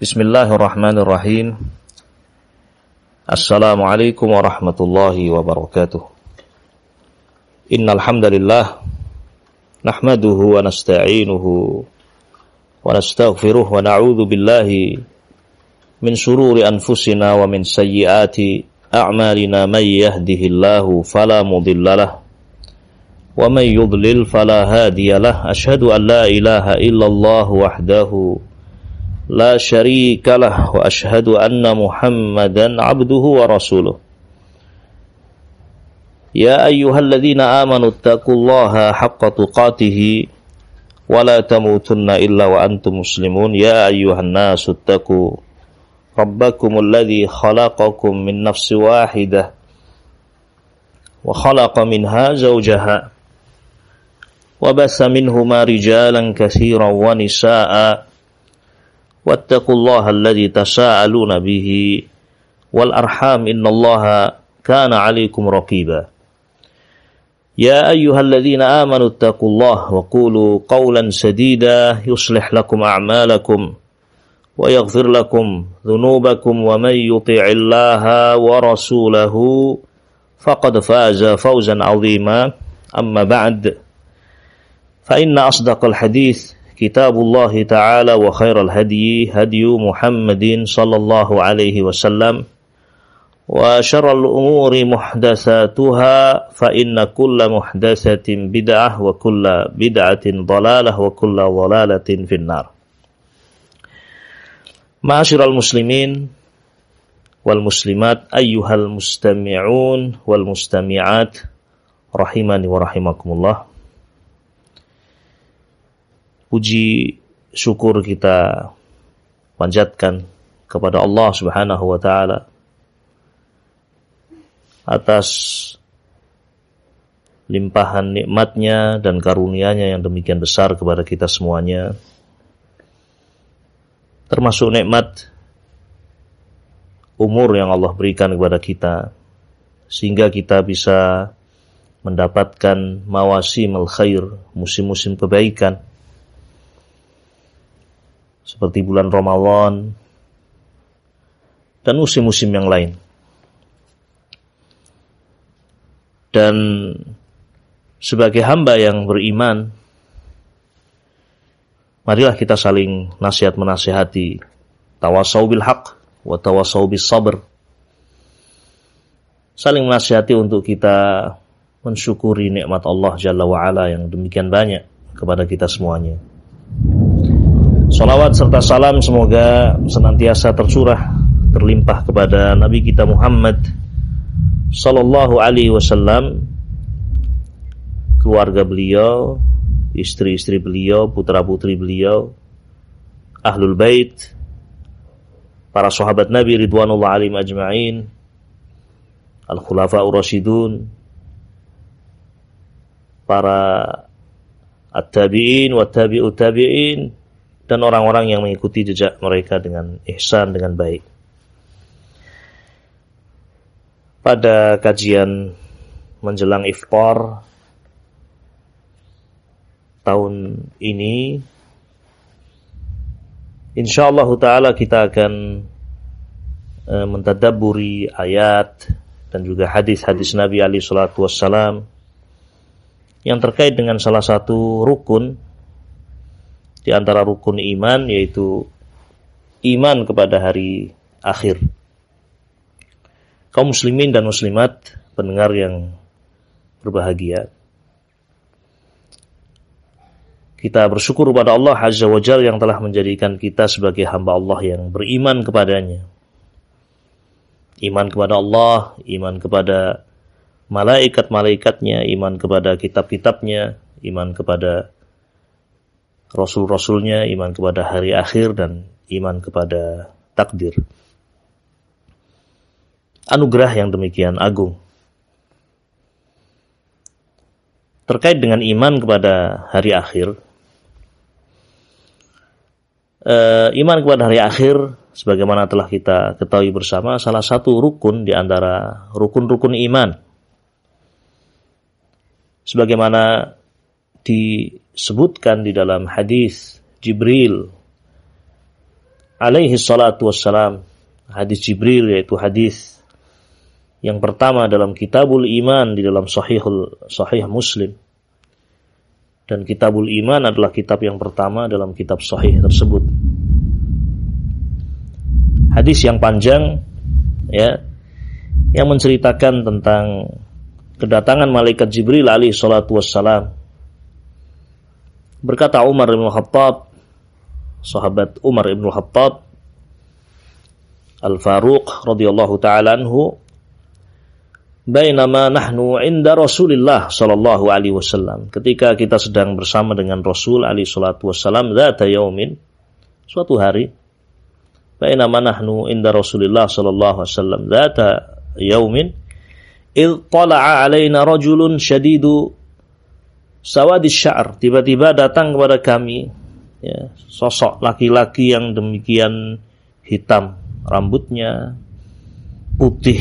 Bismillahirrahmanirrahim. Assalamualaikum warahmatullahi wabarakatuh. Innal hamdalillah nahmaduhu wa nasta'inuhu wa nastaghfiruh wa na'udzu billahi min shururi anfusina wa min sayyiati a'malina may yahdihillahu fala mudhillalah wa may yudlil fala hadiyalah. Ashhadu an la ilaha illallah wahdahu la syarika lah wa ashhadu anna Muhammadan abduhu wa rasuluh. Ya ayyuhalladzina amanu taqullaha haqqa tuqatih wa la tamutunna illa wa antum muslimun. Ya ayyuhannasu taqu rabbakumul ladzi khalaqakum min nafsin wahidah wa khalaqa minha zawjaha wa bassa minhuma rijalan katsiran wa nisaa. Wattaqullaha alladzi tasaaluna bihi wal arham innallaha kana 'alaikum raqiba. Ya ayyuhalladzina amanu taqullaha wa qulu qawlan sadida yuslih lakum a'malakum wa yaghfir lakum dhunubakum wa may yuti'illaha wa rasulahu faqad faza fawzan 'azima. Amma ba'd, fa inna asdaqal hadits Kitabullahi ta'ala wa khairal hadyi hadyu Muhammadin sallallahu alaihi wasallam wa syarrul umuri muhdatsatuha fa inna kulla muhdatsatin bid'ah wa kulla bid'atin dhalalah wa kulla dhalalatin finnar. Ma'asyiral muslimin wal muslimat, ayyuhal mustami'un wal mustami'at, rahimani wa rahimakumullah. Puji syukur kita panjatkan kepada Allah Subhanahu wa ta'ala atas limpahan nikmatnya dan karunia-Nya yang demikian besar kepada kita semuanya, termasuk nikmat umur yang Allah berikan kepada kita sehingga kita bisa mendapatkan mawasimul khair, musim-musim kebaikan seperti bulan Ramadan dan musim-musim yang lain. Dan sebagai hamba yang beriman, marilah kita saling nasihat-menasihati. Tawasau bil haq wa tawasau bis sabr. Saling menasihati untuk kita mensyukuri nikmat Allah Jalla wa'ala yang demikian banyak kepada kita semuanya. Salawat serta salam semoga senantiasa tercurah, terlimpah kepada Nabi kita Muhammad sallallahu alaihi wasallam, keluarga beliau, istri-istri beliau, putra-putri beliau, ahlul bait, para sahabat Nabi ridwanullah alaihim ajma'in, al-khulafa'ur rasyidun, para at-tabi'in wa tabi'ut tabi'in, dan orang-orang yang mengikuti jejak mereka dengan ihsan, dengan baik. Pada kajian menjelang iftar tahun ini, insyaallah ta'ala kita akan mentadabburi ayat dan juga hadis-hadis Nabi alaihi salatu wassalam yang terkait dengan salah satu rukun di antara rukun iman, yaitu iman kepada hari akhir. Kaum muslimin dan muslimat, pendengar yang berbahagia, kita bersyukur kepada Allah Azza wa Jalla yang telah menjadikan kita sebagai hamba Allah yang beriman kepadanya. Iman kepada Allah, iman kepada malaikat-malaikatnya, iman kepada kitab-kitabnya, iman kepada Rasul-Rasulnya, iman kepada hari akhir, dan iman kepada takdir. Anugerah yang demikian agung. Terkait dengan iman kepada hari akhir, iman kepada hari akhir, sebagaimana telah kita ketahui bersama, salah satu rukun di antara rukun-rukun iman. Sebagaimana disebutkan di dalam hadis Jibril alaihi salatu wassalam. Hadis Jibril yaitu hadis yang pertama dalam Kitabul Iman di dalam Sahih Muslim. Dan Kitabul Iman adalah kitab yang pertama dalam kitab Sahih tersebut. Hadis yang panjang ya, yang menceritakan tentang kedatangan malaikat Jibril alaihi salatu wassalam. Berkata Umar bin Khattab, sahabat Umar bin Khattab Al-Faruq radhiyallahu ta'ala anhu, bainama nahnu inda Rasulillah sallallahu alaihi wasallam, ketika kita sedang bersama dengan Rasul alaihi salatu wasallam, dzata yaumin, suatu hari, bainama nahnu inda Rasulillah sallallahu alaihi wasallam dzata yaumin id tala'a alaina rajulun shadidu sawadis sya'r, tiba-tiba datang kepada kami ya, sosok laki-laki yang demikian hitam rambutnya, putih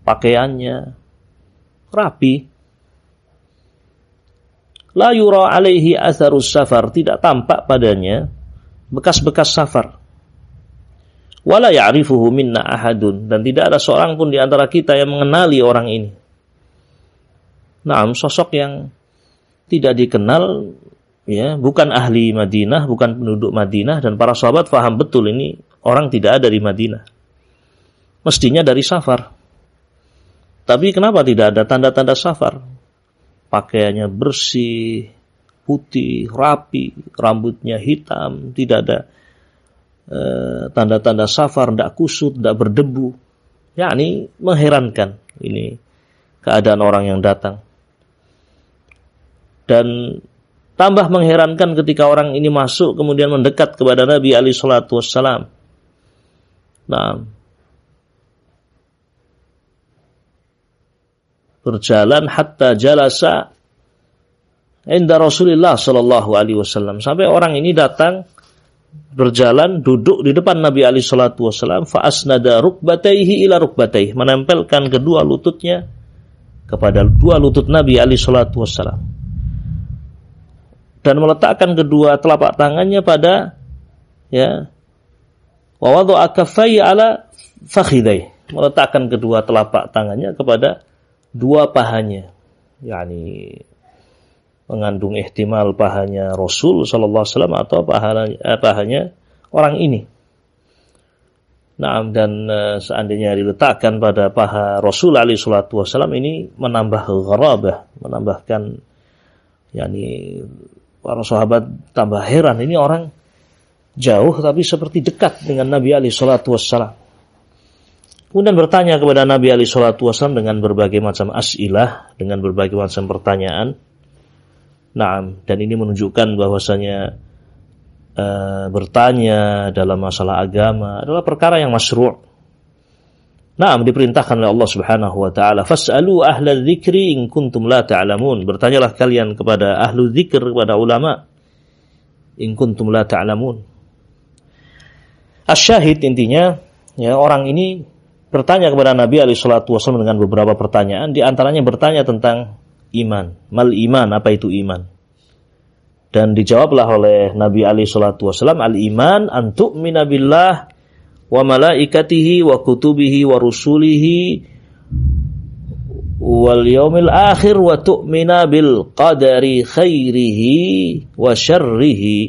pakaiannya, rapi. La yura alaihi atharus safar, tidak tampak padanya bekas-bekas safar. Wala ya'rifuhu minna ahadun, dan tidak ada seorang pun di antara kita yang mengenali orang ini. Naam, sosok yang tidak dikenal ya, bukan ahli Madinah, bukan penduduk Madinah, dan para sahabat faham betul ini orang tidak ada di Madinah. Mestinya dari safar. Tapi kenapa tidak ada tanda-tanda safar? Pakaiannya bersih, putih, rapi, rambutnya hitam, tidak ada tanda-tanda safar, tidak kusut, tidak berdebu. Yakni mengherankan ini keadaan orang yang datang. Dan tambah mengherankan ketika orang ini masuk kemudian mendekat kepada Nabi alaihi salatu wassalam. Nah, berjalan hatta jalasa inda Rasulillah sallallahu alaihi wasallam, sampai orang ini datang berjalan duduk di depan Nabi alaihi salatu wasallam, fa asnada rukbatayhi ila rukbatayhi, menempelkan kedua lututnya kepada dua lutut Nabi alaihi salatu wasallam, dan meletakkan kedua telapak tangannya pada ya, wa wada'a kaffayhi ala fakhidayhi, meletakkan kedua telapak tangannya kepada dua pahanya, yakni mengandung ihtimal pahanya Rasul sallallahu alaihi wasallam atau pahanya orang ini. Nah, dan seandainya diletakkan pada paha Rasul alaihi salatu wasallam, ini menambah gharabah, menambahkan yakni para sahabat tambah heran, ini orang jauh tapi seperti dekat dengan Nabi alaihi salatu wasallam. Kemudian bertanya kepada Nabi alaihi salatu wasallam dengan berbagai macam as'ilah, dengan berbagai macam pertanyaan. Naam, dan ini menunjukkan bahwasanya bertanya dalam masalah agama adalah perkara yang masyru'. Naam, diperintahkan oleh Allah Subhanahu wa taala, fas'alu ahlal dzikri in kuntum la ta'lamun. Bertanyalah kalian kepada ahlu dzikir, kepada ulama, in kuntum la ta'lamun. Asyahid intinya ya, orang ini bertanya kepada Nabi alaihi salatu wasallam dengan beberapa pertanyaan, di antaranya bertanya tentang iman, mal iman, apa itu iman. Dan dijawablah oleh Nabi alaihi salatu wasallam, al iman an tu'mina billah wa malaikatihi wa kutubihi wa rusulihi wal yaumil akhir wa tu'mina bil qadari khairihi wa syarrihi.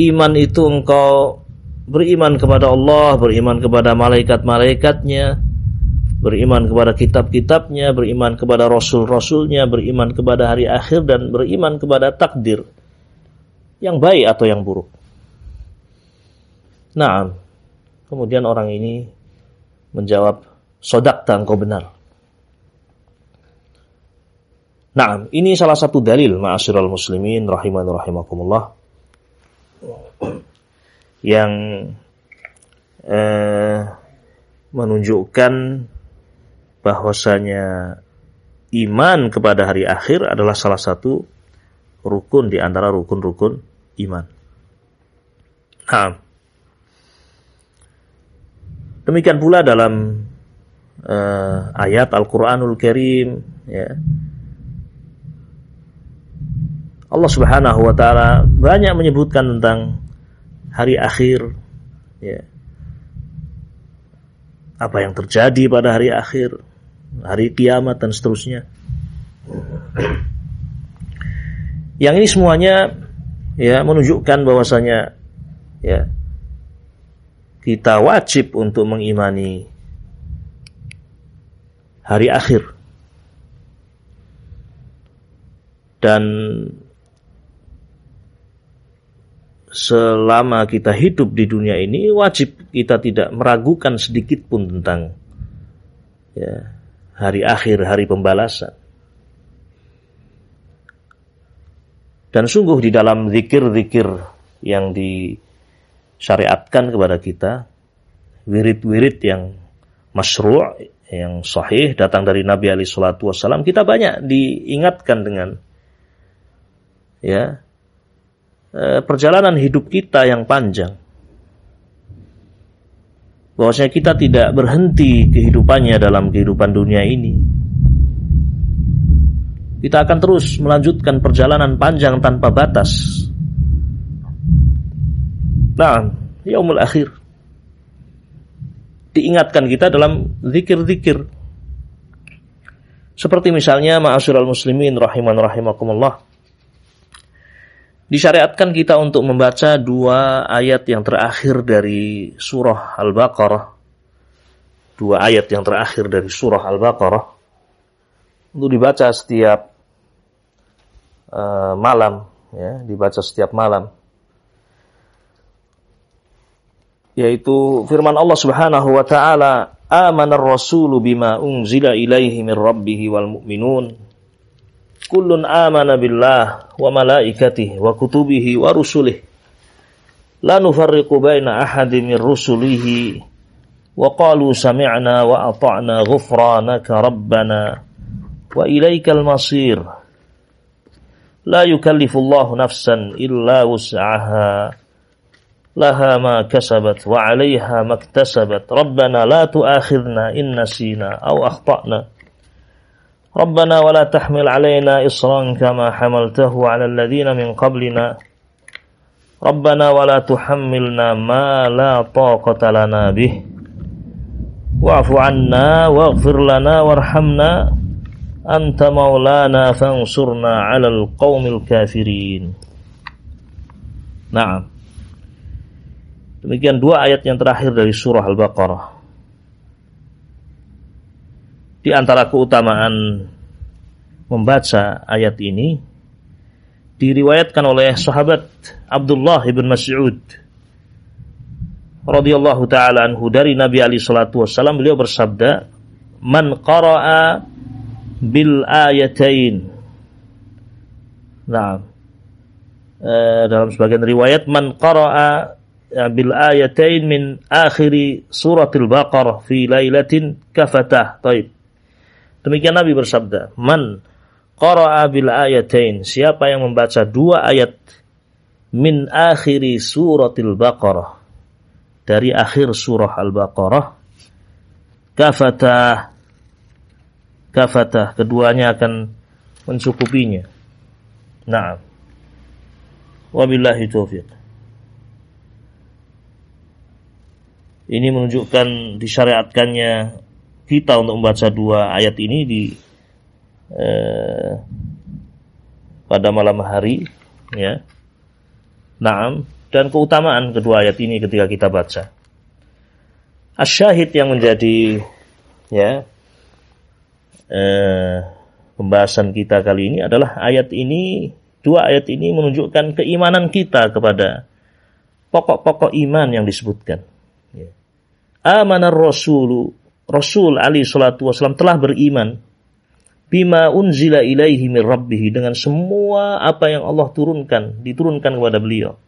Iman itu engkau beriman kepada Allah, beriman kepada malaikat-malaikatnya, beriman kepada kitab-kitabnya, beriman kepada rasul-rasulnya, beriman kepada hari akhir, dan beriman kepada takdir yang baik atau yang buruk. Nah, kemudian orang ini menjawab, sodakta, engkau benar. Nah, ini salah satu dalil, ma'asyiral muslimin rahiman rahimakumullah, yang menunjukkan bahwasanya iman kepada hari akhir adalah salah satu rukun di antara rukun-rukun iman. Nah, demikian pula dalam ayat Al-Qur'anul Karim ya, Allah Subhanahu wa taala banyak menyebutkan tentang hari akhir, ya. Apa yang terjadi pada hari akhir, hari kiamat dan seterusnya. Yang ini semuanya ya menunjukkan bahwasanya ya kita wajib untuk mengimani hari akhir. Dan selama kita hidup di dunia ini wajib kita tidak meragukan sedikit pun tentang ya, hari akhir, hari pembalasan. Dan sungguh di dalam zikir-zikir yang disyariatkan kepada kita, wirid-wirid yang masyru', yang sahih datang dari Nabi alaihi salatu wasallam, kita banyak diingatkan dengan ya perjalanan hidup kita yang panjang, bahwasanya kita tidak berhenti kehidupannya dalam kehidupan dunia ini. Kita akan terus melanjutkan perjalanan panjang tanpa batas. Nah, yaumul akhir diingatkan kita dalam zikir-zikir, seperti misalnya ma'asyiral muslimin rahiman rahimakumullah, disyariatkan kita untuk membaca dua ayat yang terakhir dari surah Al-Baqarah. Untuk dibaca setiap malam, ya, dibaca setiap malam. Yaitu firman Allah Subhanahu wa taala, "Amanar rasulu bima unzila ilaihi min rabbih wal mu'minun." Kullun amana billah wa malaikatihi wa kutubihi wa rusulihi la nufarriqu baina ahadin min rusulihi wa qalu sami'na wa ata'na ghufranaka rabbana wa ilaikal masir la yukallifullahu nafsan illa wus'aha laha ma kasabat wa 'alayha maktasabat rabbana la tu'akhidhna in nasina aw akhta'na ربنا ولا تحمل علينا إصرا كما حملته على الذين من قبلنا ربنا ولا تحملنا ما لا طاقة لنا به واعف عنا واغفر لنا وارحمنا أنت مولانا فانصرنا على القوم الكافرين. Naam. Demikian dua ayat yang terakhir dari surah Al-Baqarah. Di antara keutamaan membaca ayat ini diriwayatkan oleh sahabat Abdullah ibn Mas'ud radhiyallahu taala anhu dari Nabi alaihi salatu wasallam, beliau bersabda, "Man qara'a bil ayatain." Nah, dalam sebagian riwayat man qara'a bil ayatain min akhiri suratil Baqarah fi lailatin kafatah. Taib. Demikian Nabi bersabda, "Man qara'a bil ayatain." Siapa yang membaca dua ayat min akhiri suratil Baqarah, dari akhir surah Al-Baqarah, kafatah. Kafatah, keduanya akan mencukupinya. Naam. Wabillahi taufiq. Ini menunjukkan disyariatkannya kita untuk membaca dua ayat ini di pada malam hari, ya. Naam, dan keutamaan kedua ayat ini ketika kita baca. Asyahid yang menjadi ya pembahasan kita kali ini adalah ayat ini, dua ayat ini menunjukkan keimanan kita kepada pokok-pokok iman yang disebutkan. Ya. Amanar rasulu, Rasul alaihi salatu wasallam telah beriman, bima unzila ilaihi min rabbih, dengan semua apa yang Allah turunkan, diturunkan kepada beliau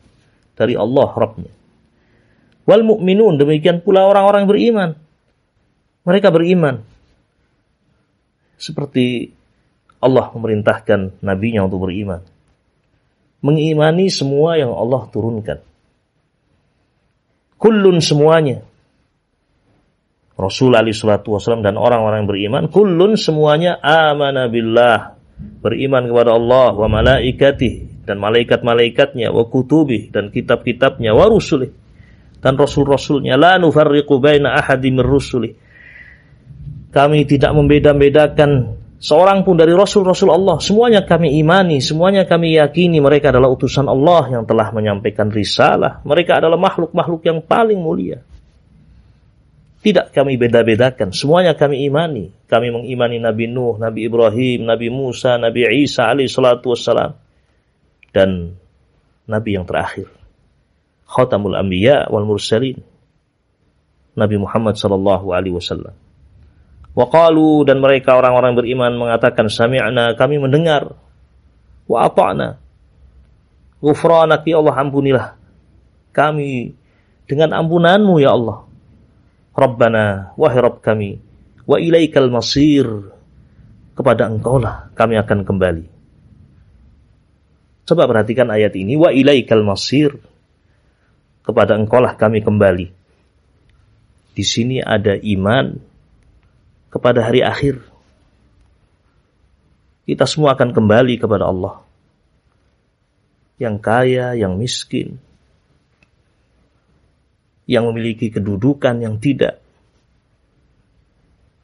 dari Allah Rabbnya. Wal mu'minun, demikian pula orang-orang beriman, mereka beriman seperti Allah memerintahkan nabinya untuk beriman, mengimani semua yang Allah turunkan. Kullun, semuanya, Rasul alaihi salatu wasallam dan orang-orang yang beriman, kullun semuanya, amana billah, beriman kepada Allah, wa malaikatih, dan malaikat-malaikatnya, wa kutubih, dan kitab-kitabnya, wa rusulih, dan rasul-rasulnya, la nufarriqu baina ahadin min rusulih. Kami tidak membeda-bedakan seorang pun dari rasul-rasul Allah. Semuanya kami imani, semuanya kami yakini mereka adalah utusan Allah yang telah menyampaikan risalah. Mereka adalah makhluk-makhluk yang paling mulia. Tidak kami beda-bedakan, semuanya kami imani. Kami mengimani Nabi Nuh, Nabi Ibrahim, Nabi Musa, Nabi Isa alaihi salatu wassalam, dan Nabi yang terakhir, Khatamul Anbiya wal Mursalin, Nabi Muhammad sallallahu alaihi wasallam. Wa qalu, dan mereka orang-orang beriman mengatakan, sami'na, kami mendengar, wa ata'na, ghufranak, ya Allah, ampunilah kami dengan ampunan-Mu ya Allah. Rabbana, wahai Rabb kami, wa ilaikal masir, kepada Engkaulah kami akan kembali. Coba perhatikan ayat ini, wa ilaikal masir, kepada Engkaulah kami kembali. Di sini ada iman kepada hari akhir. Kita semua akan kembali kepada Allah. Yang kaya, yang miskin, yang memiliki kedudukan, yang tidak,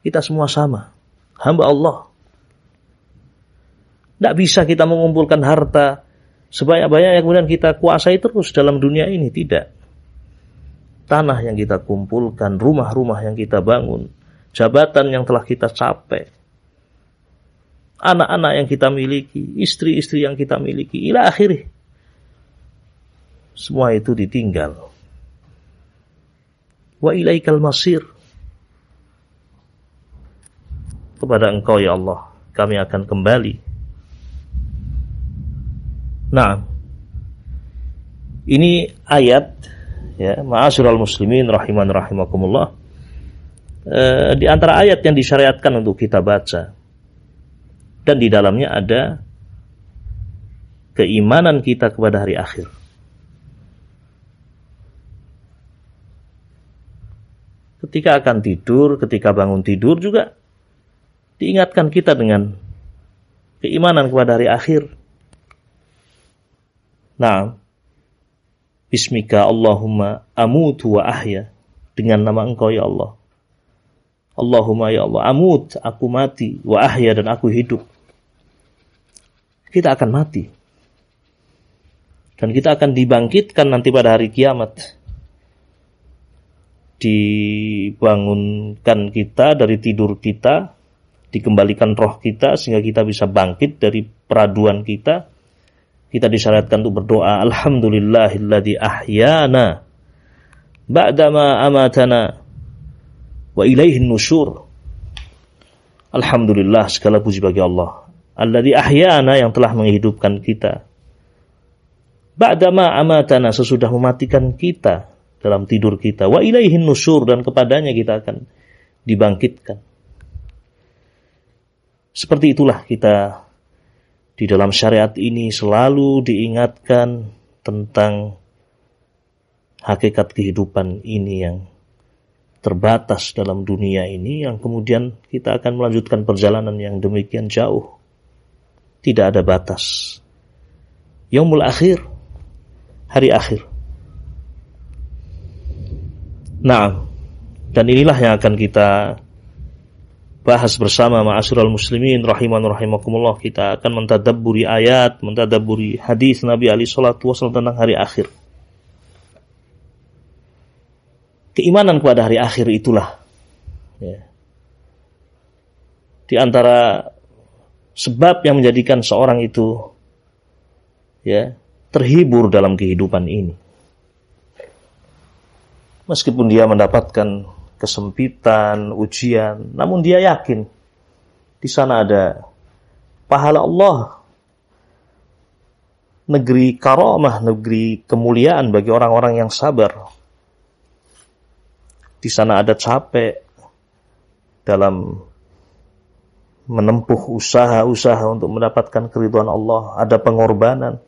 kita semua sama, hamba Allah. Tidak bisa kita mengumpulkan harta sebanyak-banyaknya kemudian kita kuasai terus dalam dunia ini, tidak. Tanah yang kita kumpulkan, rumah-rumah yang kita bangun, jabatan yang telah kita capai, anak-anak yang kita miliki, istri-istri yang kita miliki, ila akhirih, semua itu ditinggal. Wa ilaikal masir, kepada Engkau ya Allah kami akan kembali. Nah, ini ayat, ya, ma'asyiral muslimin rahiman rahimakumullah, di antara ayat yang disyariatkan untuk kita baca, dan di dalamnya ada keimanan kita kepada hari akhir. Ketika akan tidur, ketika bangun tidur juga diingatkan kita dengan keimanan kepada hari akhir. Nah, bismika Allahumma amutu wa ahya, dengan nama Engkau ya Allah. Allahumma ya Allah, amut, aku mati, wa ahya, dan aku hidup. Kita akan mati, dan kita akan dibangkitkan nanti pada hari kiamat. Dibangunkan kita dari tidur kita, dikembalikan roh kita sehingga kita bisa bangkit dari peraduan kita. Kita disyariatkan untuk berdoa, alhamdulillahilladzi ahyana ba'dama amatana wa ilaihin nusyur. Alhamdulillah, segala puji bagi Allah, alladzi ahyana, yang telah menghidupkan kita, ba'dama amatana, sesudah mematikan kita dalam tidur kita, wa ilaihin nusyur, dan kepadanya kita akan dibangkitkan. Seperti itulah kita di dalam syariat ini selalu diingatkan tentang hakikat kehidupan ini yang terbatas dalam dunia ini, yang kemudian kita akan melanjutkan perjalanan yang demikian jauh, tidak ada batas. Yaumul akhir, hari akhir. Nah, dan inilah yang akan kita bahas bersama ma'asyiral muslimin rahiman rahimakumullah. Kita akan mentadabburi ayat, mentadabburi hadis Nabi alaihi salatu wasallam tentang hari akhir. Keimanan kepada hari akhir itulah, ya, di antara sebab yang menjadikan seorang itu, ya, terhibur dalam kehidupan ini. Meskipun dia mendapatkan kesempitan, ujian, namun dia yakin di sana ada pahala Allah, negeri karamah, negeri kemuliaan bagi orang-orang yang sabar. Di sana ada capek dalam menempuh usaha-usaha untuk mendapatkan keridhaan Allah, ada pengorbanan.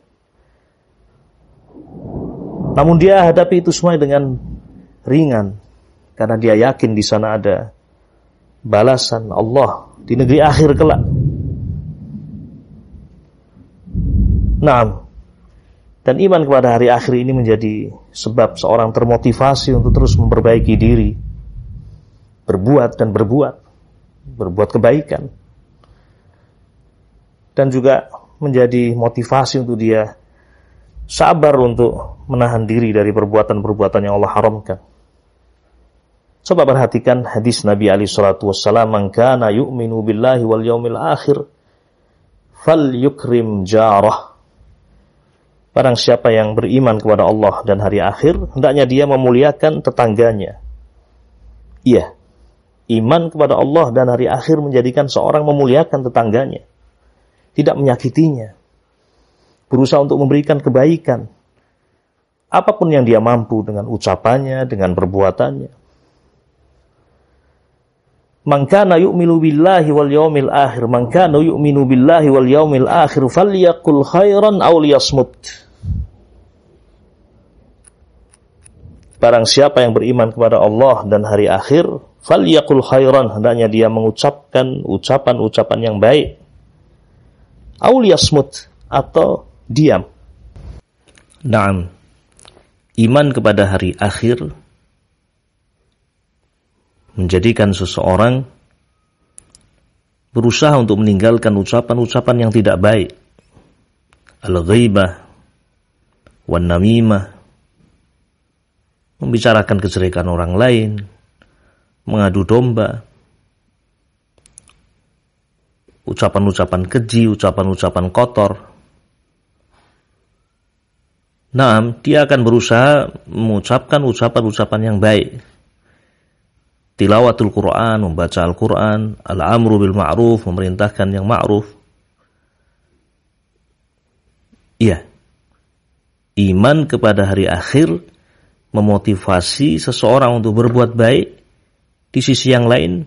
Namun dia hadapi itu semua dengan ringan, karena dia yakin di sana ada balasan Allah di negeri akhir kelak. Naam, Dan iman kepada hari akhir ini menjadi sebab seorang termotivasi untuk terus memperbaiki diri, berbuat dan berbuat kebaikan. Dan juga menjadi motivasi untuk dia sabar untuk menahan diri dari perbuatan-perbuatan yang Allah haramkan. Coba perhatikan hadis Nabi alaihi salatu wassalam, "Man kana yu'minu billahi wal yaumil akhir falyukrim jarah." Barang siapa yang beriman kepada Allah dan hari akhir, hendaknya dia memuliakan tetangganya. Iya, iman kepada Allah dan hari akhir menjadikan seorang memuliakan tetangganya, tidak menyakitinya, berusaha untuk memberikan kebaikan, apapun yang dia mampu dengan ucapannya, dengan perbuatannya. Man kana yu'minu billahi wal yaumil akhir, man kana yu'minu billahi wal yaumil akhir falyaqul khairan aw liyasmut. Barang siapa yang beriman kepada Allah dan hari akhir, falyaqul khairan, hendaknya dia mengucapkan ucapan-ucapan yang baik, aw liyasmut, atau diam. Naam. Iman kepada hari akhir menjadikan seseorang berusaha untuk meninggalkan ucapan-ucapan yang tidak baik. Al-ghaibah, wan-namimah, membicarakan kejelekan orang lain, mengadu domba, ucapan-ucapan keji, ucapan-ucapan kotor. Nah, dia akan berusaha mengucapkan ucapan-ucapan yang baik. Tilawatul Quran, membaca Al-Quran, al-amru bil ma'ruf, memerintahkan yang ma'ruf. Iya, iman kepada hari akhir memotivasi seseorang untuk berbuat baik. Di sisi yang lain,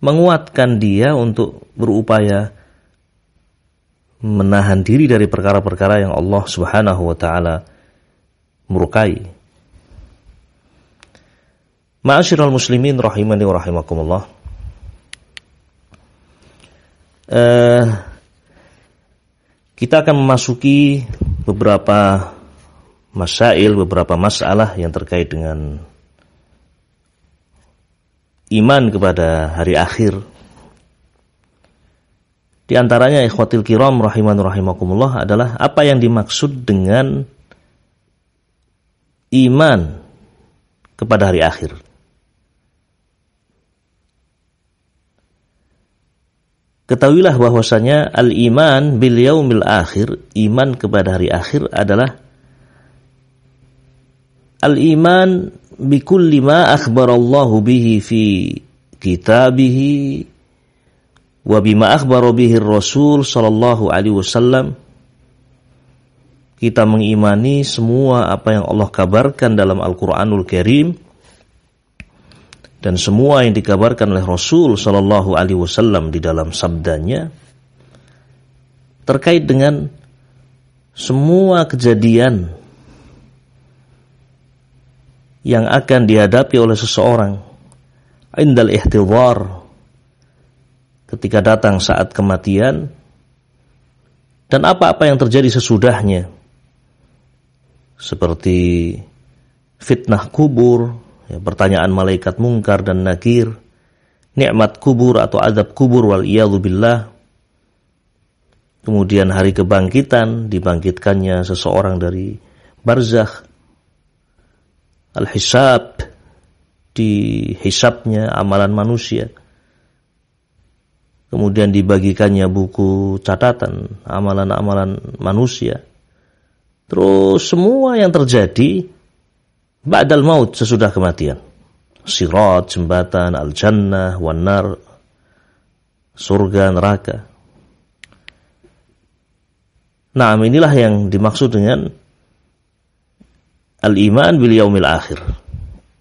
menguatkan dia untuk berupaya menahan diri dari perkara-perkara yang Allah Subhanahu wa ta'ala murkai. Ma'asyiral muslimin rahimani wa rahimakumullah. Kita akan memasuki beberapa masail, beberapa masalah yang terkait dengan iman kepada hari akhir. Di antaranya, ikhwatil kiram rahimani wa rahimakumullah, adalah apa yang dimaksud dengan iman kepada hari akhir. Ketahuilah bahwasanya al-iman bil yaumil akhir, iman kepada hari akhir adalah al-iman bi kulli ma akhbarallahu bihi fi kitabihi wa bima akhbara bihi ar-rasul sallallahu alaihi wasallam. Kita mengimani semua apa yang Allah kabarkan dalam Al-Qur'anul Karim dan semua yang dikabarkan oleh Rasul sallallahu alaihi wasallam di dalam sabdanya terkait dengan semua kejadian yang akan dihadapi oleh seseorang indal ihtidhar, ketika datang saat kematian, dan apa-apa yang terjadi sesudahnya, seperti fitnah kubur, ya, pertanyaan malaikat mungkar dan nakir, nikmat kubur atau azab kubur wal iyadzu billah, kemudian hari kebangkitan, dibangkitkannya seseorang dari barzakh, al-hisab, dihisabnya amalan manusia, kemudian dibagikannya buku catatan amalan-amalan manusia, terus semua yang terjadi ba'dal maut, sesudah kematian. Sirat, jembatan, al-jannah, wan-nar, surga, neraka. Nah, inilah yang dimaksud dengan al-iman bil yaumil akhir,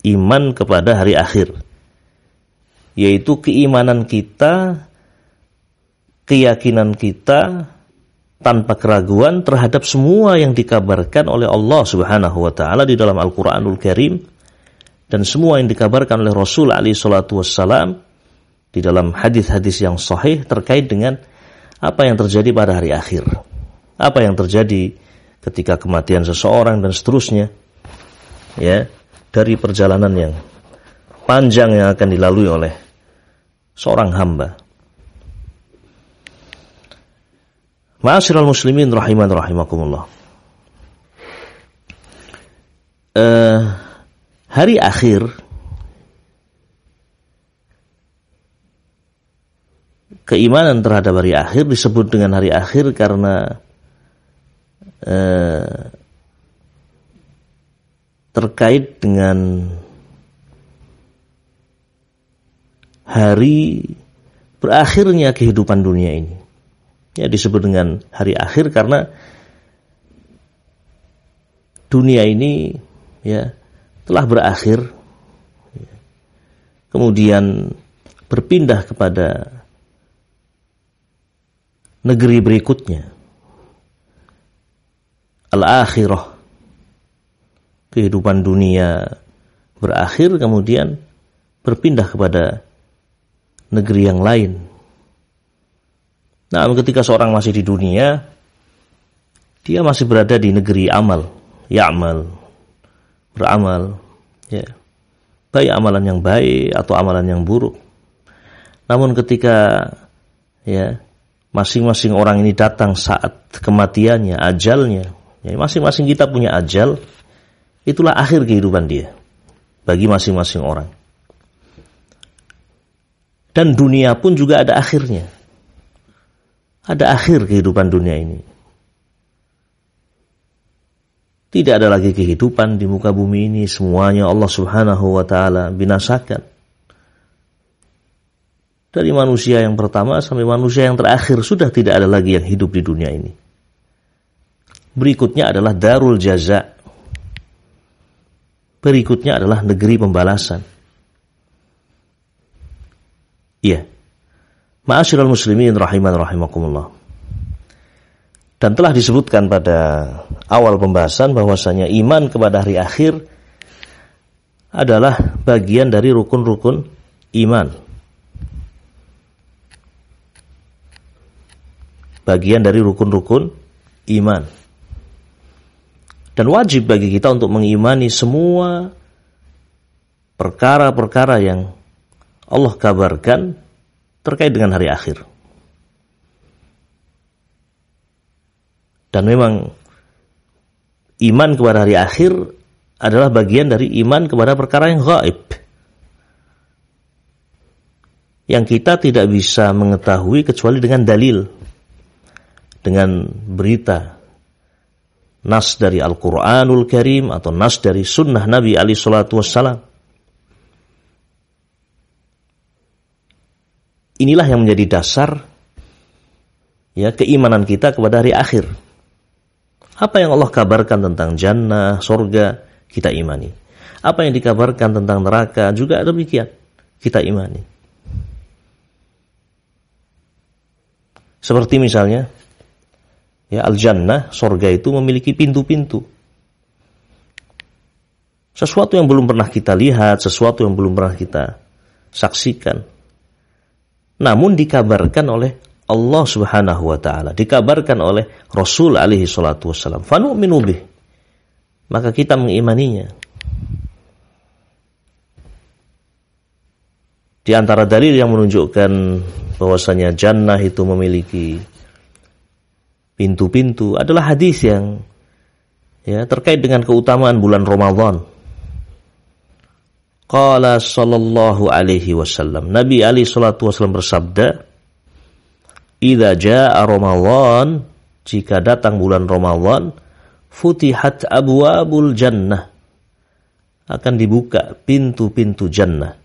iman kepada hari akhir, yaitu keimanan kita, keyakinan kita tanpa keraguan terhadap semua yang dikabarkan oleh Allah Subhanahu wa ta'ala di dalam Al-Qur'anul Karim dan semua yang dikabarkan oleh Rasul alaihi salatu wassalam di dalam hadis-hadis yang sahih terkait dengan apa yang terjadi pada hari akhir, apa yang terjadi ketika kematian seseorang dan seterusnya, ya, dari perjalanan yang panjang yang akan dilalui oleh seorang hamba. Ma'asyiral muslimin rahiman rahimakumullah. Hari akhir, keimanan terhadap hari akhir disebut dengan hari akhir karena terkait dengan hari berakhirnya kehidupan dunia ini. Ya, disebut dengan hari akhir karena dunia ini, ya, telah berakhir, kemudian berpindah kepada negeri berikutnya, al-akhirah. Kehidupan dunia berakhir, kemudian berpindah kepada negeri yang lain. Nah, ketika seorang masih di dunia, dia masih berada di negeri amal, ya'mal, beramal, ya, baik amalan yang baik atau amalan yang buruk. Namun ketika, ya, masing-masing orang ini datang saat kematiannya, ajalnya, ya, masing-masing kita punya ajal, itulah akhir kehidupan dia bagi masing-masing orang. Dan dunia pun juga ada akhirnya. Ada akhir kehidupan dunia ini. Tidak ada lagi kehidupan di muka bumi ini. Semuanya Allah subhanahu wa ta'ala binasakan. Dari manusia yang pertama sampai manusia yang terakhir. Sudah tidak ada lagi yang hidup di dunia ini. Berikutnya adalah darul jaza. Berikutnya adalah negeri pembalasan. Ya, ma'asyiral muslimin rahiman rahimakumullah. Dan telah disebutkan pada awal pembahasan bahwasanya iman kepada hari akhir adalah bagian dari rukun-rukun iman. Bagian dari rukun-rukun iman. Dan wajib bagi kita untuk mengimani semua perkara-perkara yang Allah kabarkan terkait dengan hari akhir. Dan memang iman kepada hari akhir adalah bagian dari iman kepada perkara yang gaib, yang kita tidak bisa mengetahui kecuali dengan dalil, dengan berita, nas dari Al-Quranul Karim atau nas dari sunnah Nabi alaihi salatu wassalam. Inilah yang menjadi dasar, ya, keimanan kita kepada hari akhir. Apa yang Allah kabarkan tentang jannah, surga, kita imani. Apa yang dikabarkan tentang neraka juga demikian, kita imani. Seperti misalnya, ya, al-jannah, surga itu memiliki pintu-pintu. Sesuatu yang belum pernah kita lihat, sesuatu yang belum pernah kita saksikan, namun dikabarkan oleh Allah subhanahu wa ta'ala, dikabarkan oleh Rasul alaihi salatu wassalam. Fanu'minu bih, maka kita mengimaninya. Di antara dalil yang menunjukkan bahwasanya jannah itu memiliki pintu-pintu adalah hadis yang, ya, terkait dengan keutamaan bulan Ramadan. Qala sallallahu alaihi wasallam, Nabi alaihi salatu wasallam bersabda, "Idza jaa Ramadan, jika datang bulan Ramadan, futihat abwabul jannah, akan dibuka pintu-pintu jannah.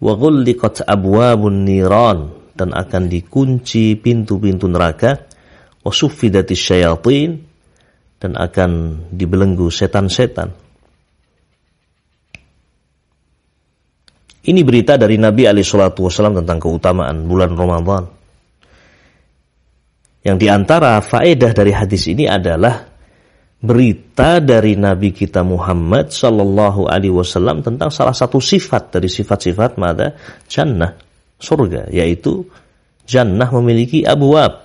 Wa ghulliqat abwabun niran, dan akan dikunci pintu-pintu neraka. Wa suffidatis syayatin, dan akan dibelenggu setan-setan." Ini berita dari Nabi alaihi salatu wasallam tentang keutamaan bulan Ramadan. Yang diantara faedah dari hadis ini adalah berita dari Nabi kita Muhammad sallallahu alaihi wasallam tentang salah satu sifat dari sifat-sifat mada jannah, surga, yaitu jannah memiliki abwab.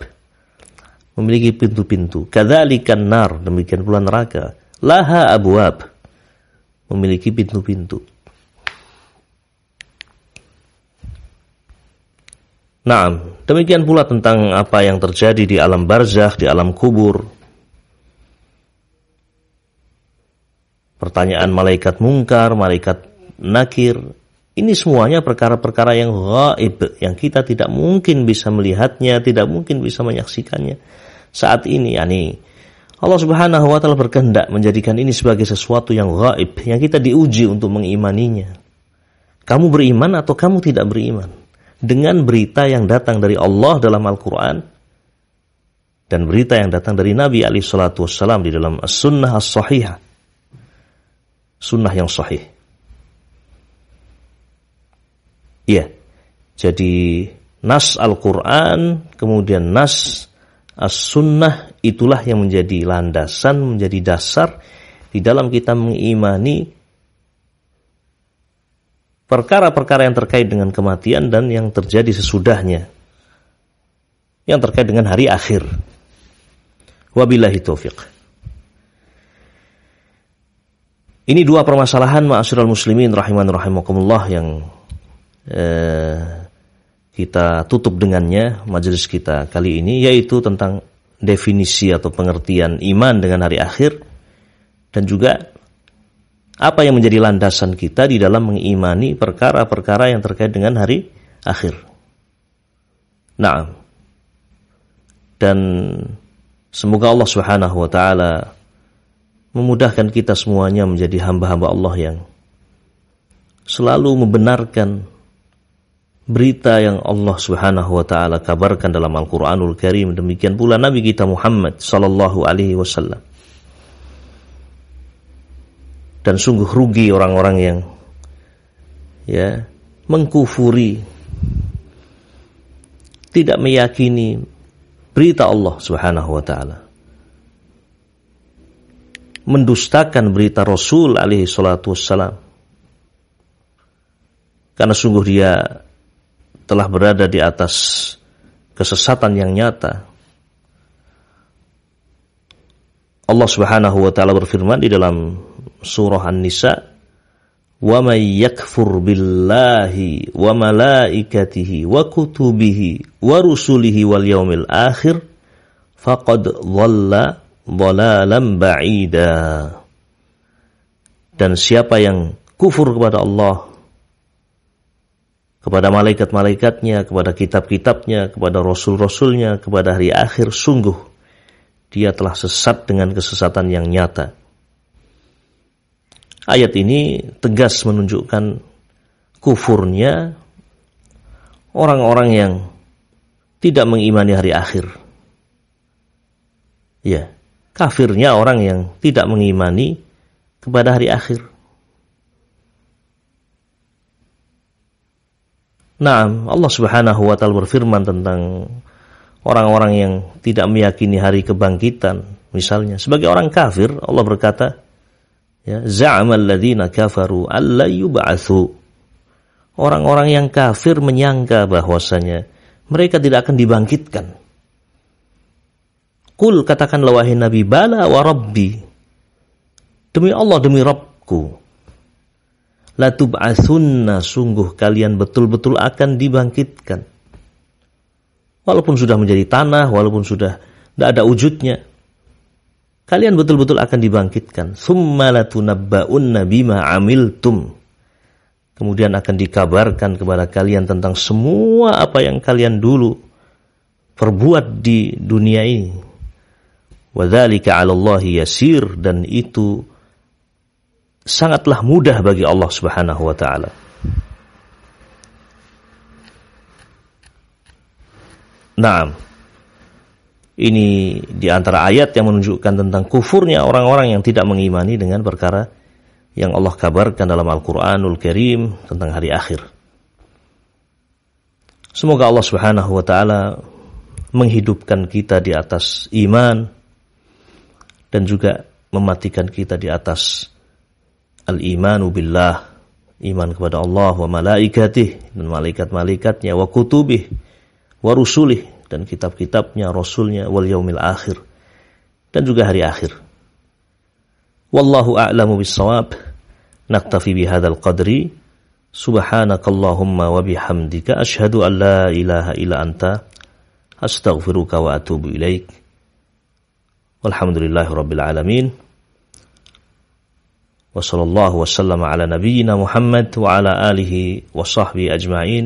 memiliki pintu-pintu. Kadzalikan nar, demikian pula neraka. Laha abwab, memiliki pintu-pintu. Naam, demikian pula tentang apa yang terjadi di alam barzakh, di alam kubur. Pertanyaan malaikat mungkar, malaikat nakir. Ini semuanya perkara-perkara yang gaib, yang kita tidak mungkin bisa melihatnya, tidak mungkin bisa menyaksikannya saat ini. Yani Allah Subhanahu wa taala berkehendak menjadikan ini sebagai sesuatu yang gaib, yang kita diuji untuk mengimaninya. Kamu beriman atau kamu tidak beriman dengan berita yang datang dari Allah dalam Al-Quran dan berita yang datang dari Nabi alaihi salatu wassalam di dalam as-sunnah as-sahihah, sunnah yang sahih. Iya, jadi nas Al-Quran kemudian nas as-sunnah, itulah yang menjadi landasan, menjadi dasar di dalam kita mengimani perkara-perkara yang terkait dengan kematian dan yang terjadi sesudahnya, yang terkait dengan hari akhir. Wabillahi taufiq. Ini dua permasalahan ma'asyiral muslimin rahiman rahimakumullah yang kita tutup dengannya majelis kita kali ini, yaitu tentang definisi atau pengertian iman dengan hari akhir, dan juga apa yang menjadi landasan kita di dalam mengimani perkara-perkara yang terkait dengan hari akhir. Naam. Dan semoga Allah Subhanahu wa taala memudahkan kita semuanya menjadi hamba-hamba Allah yang selalu membenarkan berita yang Allah Subhanahu wa taala kabarkan dalam Al-Qur'anul Karim, demikian pula Nabi kita Muhammad sallallahu alaihi wasallam. Dan sungguh rugi orang-orang yang mengkufuri, tidak meyakini berita Allah Subhanahu wa taala, mendustakan berita Rasul alaihi salatu wassalam, karena sungguh dia telah berada di atas kesesatan yang nyata. Allah Subhanahu wa taala berfirman di dalam surah An-Nisa, "Wa may yakfur billahi wa malaikatihi wa kutubihi wa rusulihi wal yaumil akhir faqad dhalla dhalalan ba'ida." Dan siapa yang kufur kepada Allah, kepada malaikat-malaikatnya, kepada kitab-kitabnya, kepada rasul-rasulnya, kepada hari akhir, sungguh dia telah sesat dengan kesesatan yang nyata. Ayat ini tegas menunjukkan kufurnya orang-orang yang tidak mengimani hari akhir. Ya, kafirnya orang yang tidak mengimani kepada hari akhir. Nah, Allah Subhanahu wa taala berfirman tentang orang-orang yang tidak meyakini hari kebangkitan, misalnya sebagai orang kafir, Allah berkata, za'amal ladzina kafaru alla yub'atsu. Orang-orang yang kafir menyangka bahwasanya mereka tidak akan dibangkitkan. Qul, katakanlah wahai Nabi, bala wa rabbi, demi Allah, demi Rabbku, la tub'atsunna, sungguh kalian betul-betul akan dibangkitkan. Walaupun sudah menjadi tanah, walaupun sudah tidak ada wujudnya, kalian betul-betul akan dibangkitkan. Tsumma latunabbaunna bima 'amiltum, kemudian akan dikabarkan kepada kalian tentang semua apa yang kalian dulu perbuat di dunia ini. Wa dzalika 'alallahi yasir, dan itu sangatlah mudah bagi Allah Subhanahu wa taala. Nah, ini di antara ayat yang menunjukkan tentang kufurnya orang-orang yang tidak mengimani dengan perkara yang Allah kabarkan dalam Al-Quranul Karim tentang hari akhir. Semoga Allah Subhanahu wa ta'ala menghidupkan kita di atas iman dan juga mematikan kita di atas al-imanu billah, iman kepada Allah wa malaikatih, dan malaikat-malaikatnya, wa kutubih wa rusulih, dan kitab-kitabnya, rasulnya, wal yaumil akhir, dan juga hari akhir. Wallahu a'lamu bis-shawab. Naktafi bihadzal qadri. Subhanakallahumma wa bihamdika asyhadu an la ilaha illa anta astaghfiruka wa atubu ilaik. Walhamdulillahi rabbil alamin. Wa sallallahu wa sallama ala nabiyyina Muhammad wa ala alihi wa sahbihi ajma'in.